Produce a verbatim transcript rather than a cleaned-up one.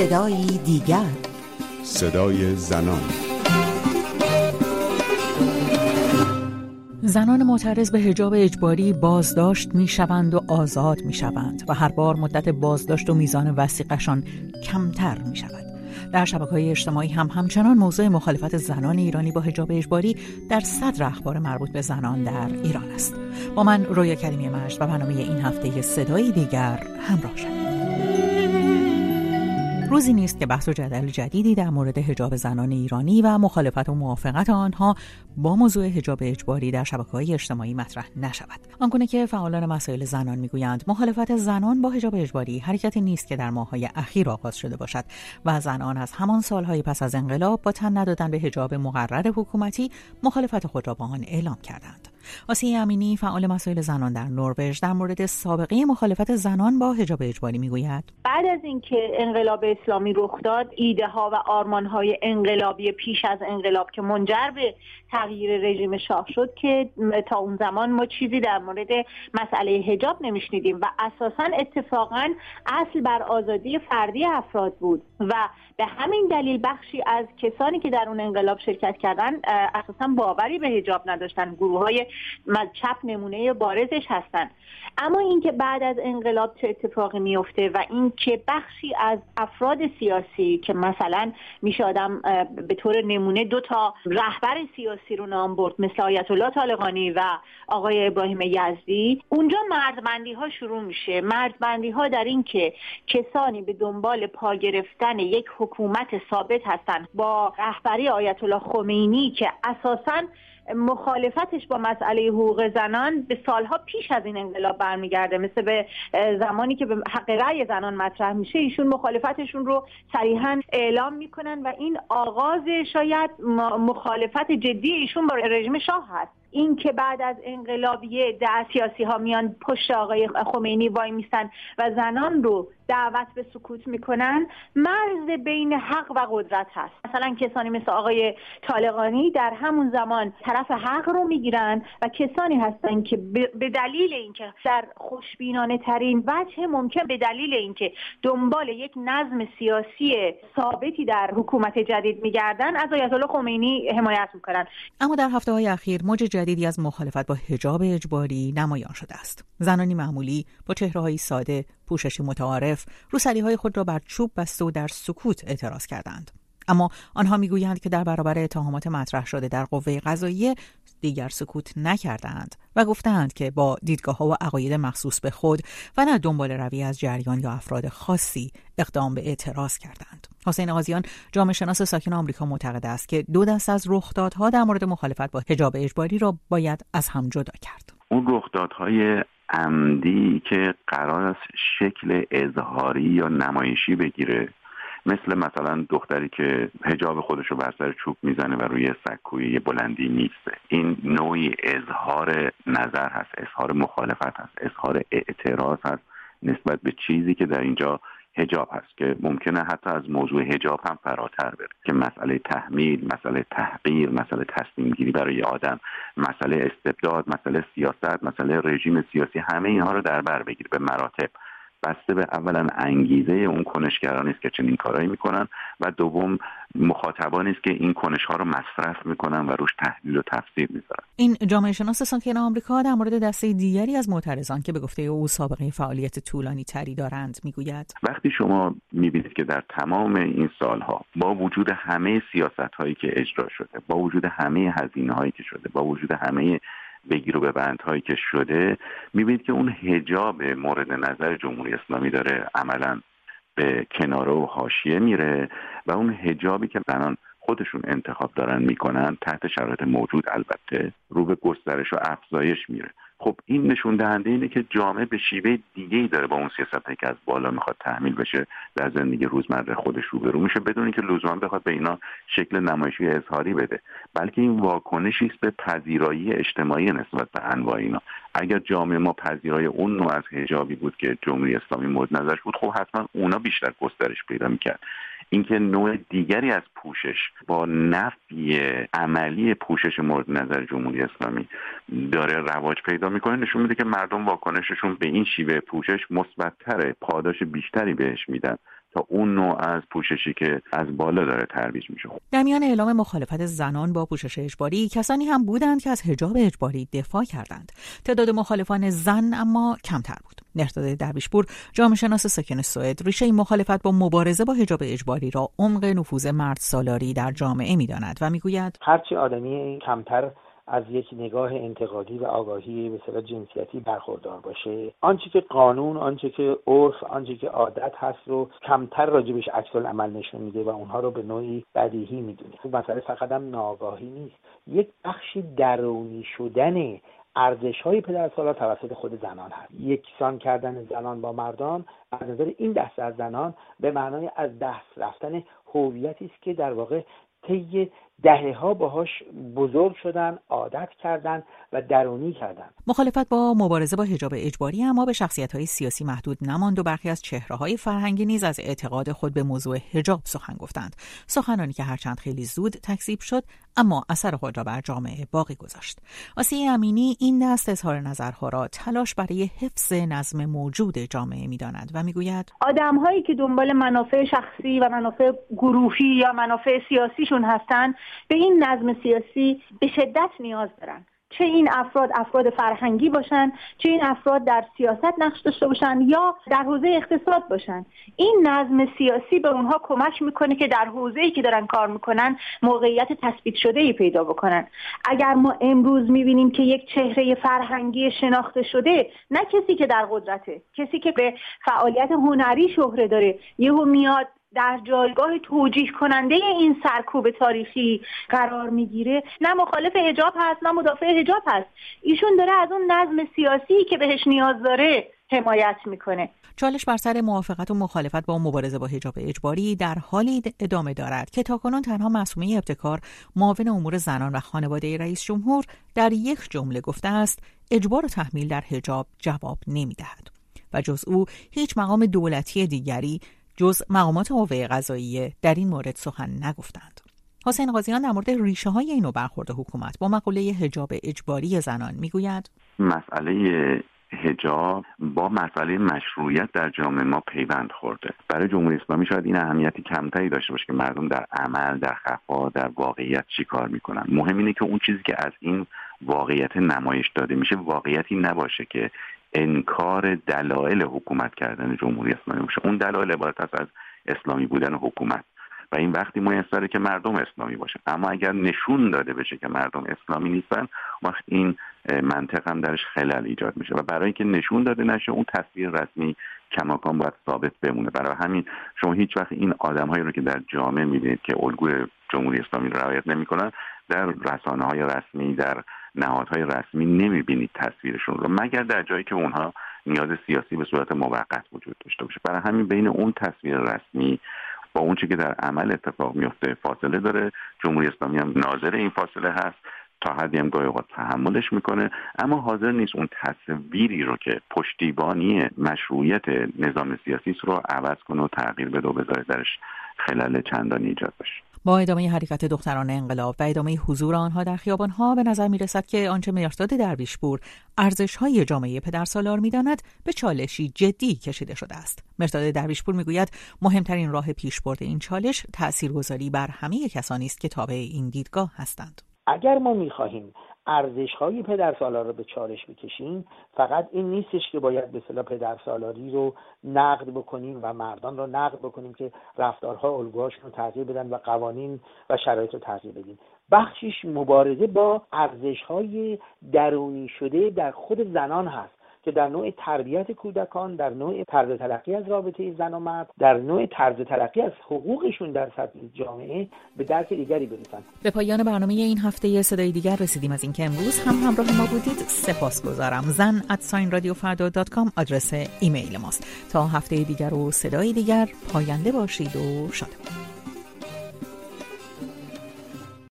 صدای دیگر، صدای زنان. زنان معترض به حجاب اجباری بازداشت میشوند و آزاد میشوند و هر بار مدت بازداشت و میزان وثیقه‌شان کمتر میشود. در شبکه‌های اجتماعی هم همچنان موضوع مخالفت زنان ایرانی با حجاب اجباری در صدر اخبار مربوط به زنان در ایران است. با من رویا کریمی مجد و برنامه این هفته صدای دیگر همراه شد. روزی نیست که بحث و جدل جدیدی در مورد حجاب زنان ایرانی و مخالفت و موافقت آنها با موضوع حجاب اجباری در شبکه‌های اجتماعی مطرح نشود. آنگونه که فعالان مسائل زنان می‌گویند، مخالفت زنان با حجاب اجباری حرکتی نیست که در ماه‌های اخیر آغاز شده باشد و زنان از همان سال‌های پس از انقلاب با تن ندادن به حجاب مقرر حکومتی مخالفت خود را با آن اعلام کردند. آسیه امینی، فعال مسائل زنان در نروژ، در مورد سابقه مخالفت زنان با حجاب اجباری میگوید: بعد از اینکه انقلاب اسلامی رخ داد، ایده ها و آرمان های انقلابی پیش از انقلاب که منجر به تغییر رژیم شاه شد که تا اون زمان ما چیزی در مورد مسئله حجاب نمیشنیدیم و اساساً اتفاقاً اصل بر آزادی فردی افراد بود و به همین دلیل بخشی از کسانی که در اون انقلاب شرکت کردن اساساً باوری به حجاب نداشتن. گروه‌های چپ نمونه بارزش هستن. اما اینکه بعد از انقلاب چه اتفاقی میفته و اینکه بخشی از افراد سیاسی که مثلا میشه آدم به طور نمونه دو تا رهبر سیاسی رو نام برد، مثل آیت الله طالقانی و آقای ابراهیم یزدی، اونجا مرزبندی ها شروع میشه. مرزبندی ها در این که کسانی به دنبال پا گرفتن یک حکومت ثابت هستن با رهبری آیت الله خمینی که اساساً مخالفتش با مسئله حقوق زنان به سالها پیش از این انقلاب برمیگرده، مثل به زمانی که به حق رأی زنان مطرح میشه، ایشون مخالفتشون رو صریحا اعلام میکنن و این آغاز شاید مخالفت جدی ایشون با رژیم شاه هست. این که بعد از انقلابیه ده سیاسی ها میان پشت آقای خمینی وای میسن و زنان رو دعوت به سکوت میکنن، مرز بین حق و قدرت هست. مثلا کسانی مثل آقای طالقانی در همون زمان طرف حق رو میگیرن و کسانی هستن که به دلیل اینکه در خوشبینانه ترین وجه ممکن، به دلیل اینکه دنبال یک نظم سیاسی ثابتی در حکومت جدید میگردن، از آیت الله خمینی حمایت میکنن. اما در هفته های اخیر موج جدیدی از مخالفت با حجاب اجباری نمایان شده است. زنانی معمولی با چهره‌های ساده، پوششی متعارف، روسری‌های خود را بر چوب بسته و در سکوت اعتراض کردند. اما آنها میگویند که در برابر اتهامات مطرح شده در قوه قضاییه دیگر سکوت نکردند و گفتند که با دیدگاه‌ها و عقاید مخصوص به خود و نه دنبال روی از جریان یا افراد خاصی اقدام به اعتراض کردند. حسین قاضیان، جامعه شناس ساکن آمریکا، معتقد است که دو دست از رخدادها در مورد مخالفت با حجاب اجباری را باید از هم جدا کرد. اون رخدادهای عمدی که قرار است شکل اظهاری یا نمایشی بگیره، مثل مثلا دختری که حجاب خودش رو بر سر چوب میزنه و روی سکوی بلندی میسته، این نوعی اظهار نظر هست، اظهار مخالفت هست، اظهار اعتراض هست نسبت به چیزی که در اینجا حجاب هست، که ممکنه حتی از موضوع حجاب هم فراتر بره، که مسئله تحمیل، مسئله تحقیر، مسئله تصمیم گیری برای آدم، مسئله استبداد، مسئله سیاست، مسئله رژیم سیاسی، همه اینها رو در بر بگیره به مراتب، بسته به اولا انگیزه اون کنشگرانی است که چنین کارایی میکنن و دوم مخاطبانی است که این کنش ها رو مصرف میکنن و روش تحلیل و تفسیر میذارن. این جامعه شناس ساکن آمریکا در مورد دسته دیگری از معترضان که به گفته او سابقه فعالیت طولانی تری دارند میگوید: وقتی شما میبینید که در تمام این سالها با وجود همه سیاست هایی که اجرا شده، با وجود همه هزینه هایی که شده، با وجود همه بگیر و ببندهایی که شده، میبینید که اون حجاب مورد نظر جمهوری اسلامی داره عملاً به کناره و حاشیه میره و اون حجابی که زنان خودشون انتخاب دارن میکنن تحت شرایط موجود البته رو به گسترش و افزایش میره. خب این نشون دهنده اینه که جامعه به شیوه دیگه‌ای داره با اون سیاستی که از بالا میخواد تحمیل بشه در زندگی روزمره خودش روبرو میشه، بدون اینکه لزوما بخواد به اینا شکل نمایشی اظهاری بده، بلکه این واکنشی است به پذیرایی اجتماعی نسبت به انواع اینا. اگر جامعه ما پذیرای اون نوع از حجابی بود که جمهوری اسلامی مورد نظرش بود، خب حتما اونا بیشتر گسترش پیدا میکرد. اینکه نوع دیگری از پوشش با نفی عملی پوشش مورد نظر جمهوری اسلامی داره رواج پیدا میکنه، نشون میده که مردم واکنششون به این شیوه پوشش مثبت‌تره، پاداش بیشتری بهش میدن تا اون نوع از پوششی که از بالا داره ترویج میشه. در میان اعلام مخالفت زنان با پوشش اجباری کسانی هم بودند که از حجاب اجباری دفاع کردند. تعداد مخالفان زن اما کمتر بود. مهرداد درویشپور، جامعه شناس ساکن سوئد، ریشه مخالفت با مبارزه با حجاب اجباری را عمق نفوذ مرد سالاری در جامعه می‌داند و می‌گوید هرچی آدمی کمتر از یک نگاه انتقادی و آگاهی به اصطلاح جنسیتی برخوردار باشه، آنچه که قانون، آنچه که عرف، آنچه که عادت هست رو کمتر راجبش عکس‌العمل نشون میده و اونها رو به نوعی بدیهی میدونه. خب مسئله فقط هم ناآگاهی نیست، یک بخشی درونی شدن ارزش‌های پدرسالار توسط خود زنان هست. یکسان کردن زنان با مردان از نظر این دسته از زنان به معنای از دست رفتن هویتی است که در واقع طی دهه‌ها باهاش بزرگ شدن، عادت کردن و درونی کردن. مخالفت با مبارزه با حجاب اجباری اما به شخصیت‌های سیاسی محدود نماند و برخی از چهره‌های فرهنگی نیز از اعتقاد خود به موضوع حجاب سخن گفتند. سخنانی که هرچند خیلی زود تکذیب شد اما اثر خود را بر جامعه باقی گذاشت. آسیه امینی این دست اظهار نظرها را تلاش برای حفظ نظم موجود جامعه می‌داند و می‌گوید آدم‌هایی که دنبال منافع شخصی و منافع گروهی یا منافع سیاسیشون هستند به این نظم سیاسی به شدت نیاز دارن. چه این افراد افراد فرهنگی باشن، چه این افراد در سیاست نقش داشته باشن یا در حوزه اقتصاد باشن، این نظم سیاسی به اونها کمک میکنه که در حوزه‌ای که دارن کار میکنن موقعیت تثبیت شده‌ای پیدا بکنن. اگر ما امروز میبینیم که یک چهره فرهنگی شناخته شده، نه کسی که در قدرته، کسی که به فعالیت هنری شهره داره، یهو میاد در جایگاه توجیه کننده این سرکوب تاریخی قرار میگیره، نه مخالف حجاب هست نه مدافع حجاب هست. ایشون داره از اون نظم سیاسی که بهش نیاز داره حمایت میکنه. چالش بر سر موافقت و مخالفت با مبارزه با حجاب اجباری در حالی ادامه دارد که تاکنون تنها معصومه ابتکار، معاون امور زنان و خانواده رئیس جمهور، در یک جمله گفته است اجبار و تحمیل در حجاب جواب نمیدهد و جز او هیچ مقام دولتی دیگری جز مقامات قوه قضاییه در این مورد سخن نگفتند. حسین قاضیان در مورد ریشه های این برخورد حکومت با مقوله حجاب اجباری زنان میگوید مسئله حجاب با مسئله مشروعیت در جامعه ما پیوند خورده. برای جمهوری اسلامی شاید این اهمیتی کمتری داشته باشه که مردم در عمل، در خفا، در واقعیت چی کار میکنن. مهم اینه که اون چیزی که از این واقعیت نمایش داده میشه واقعیتی نباشه که انکار دلایل حکومت کردن جمهوری اسلامی باشه. اون دلایل عبارت است از اسلامی بودن حکومت و این وقتی میسره که مردم اسلامی باشه. اما اگر نشون داده بشه که مردم اسلامی نیستن، وقت این منطق هم درش خلل ایجاد میشه و برای اینکه نشون داده نشه اون تصویر رسمی کماکان باید ثابت بمونه. برای همین شما هیچ وقت این آدم‌هایی رو که در جامعه میبینید که الگوی جمهوری اسلامی رو رعایت نمی‌کنن در رسانه‌های رسمی، در نهادهای رسمی نمیبینید تصویرشون رو، مگر در جایی که اونها نیاز سیاسی به صورت موقت وجود داشته باشه. برای همین بین اون تصویر رسمی با اون چیزی که در عمل اتفاق میفته فاصله داره. جمهوری اسلامی هم ناظر این فاصله هست، تا حدی هم گاهی اوقات تحملش میکنه، اما حاضر نیست اون تصویری رو که پشتیبانی مشروعیت نظام سیاسی رو عوض کنه و تغییر بده و بذاره درش خلل چندانی ایجاد بشه. با ادامه حرکت دختران انقلاب و ادامه حضور آنها در خیابان‌ها به نظر می‌رسد که آنچه مهرداد درویشپور ارزش‌های جامعه پدرسالار می‌داند به چالشی جدی کشیده شده است. مهرداد درویشپور می‌گوید مهمترین راه پیشبرد این چالش تاثیرگذاری بر همه کسانی است که تابع این دیدگاه هستند. اگر ما می‌خواهیم ارزش‌های پدرسالار رو به چالش بکشیم، فقط این نیستش که باید به اصطلاح پدرسالاری رو نقد بکنیم و مردان رو نقد بکنیم که رفتارها، الگوهاشون رو تغییر بدن و قوانین و شرایط رو تغییر بدیم. بخشش مبارزه با ارزش‌های درونی شده در خود زنان هست که در نوع تربیت کودکان، در نوع طرز تلقی از رابطه زن و مرد، در نوع طرز تلقی از حقوقشون در سطح جامعه به درک دیگری برسند. به پایان برنامه این هفته صدای دیگر رسیدیم. از اینکه امروز هم همراه ما بودید سپاسگزارم. زن ادساین رادیو فردا دات کام آدرس ایمیل ماست. تا هفته دیگر و صدای دیگر، پاینده باشید و شاد.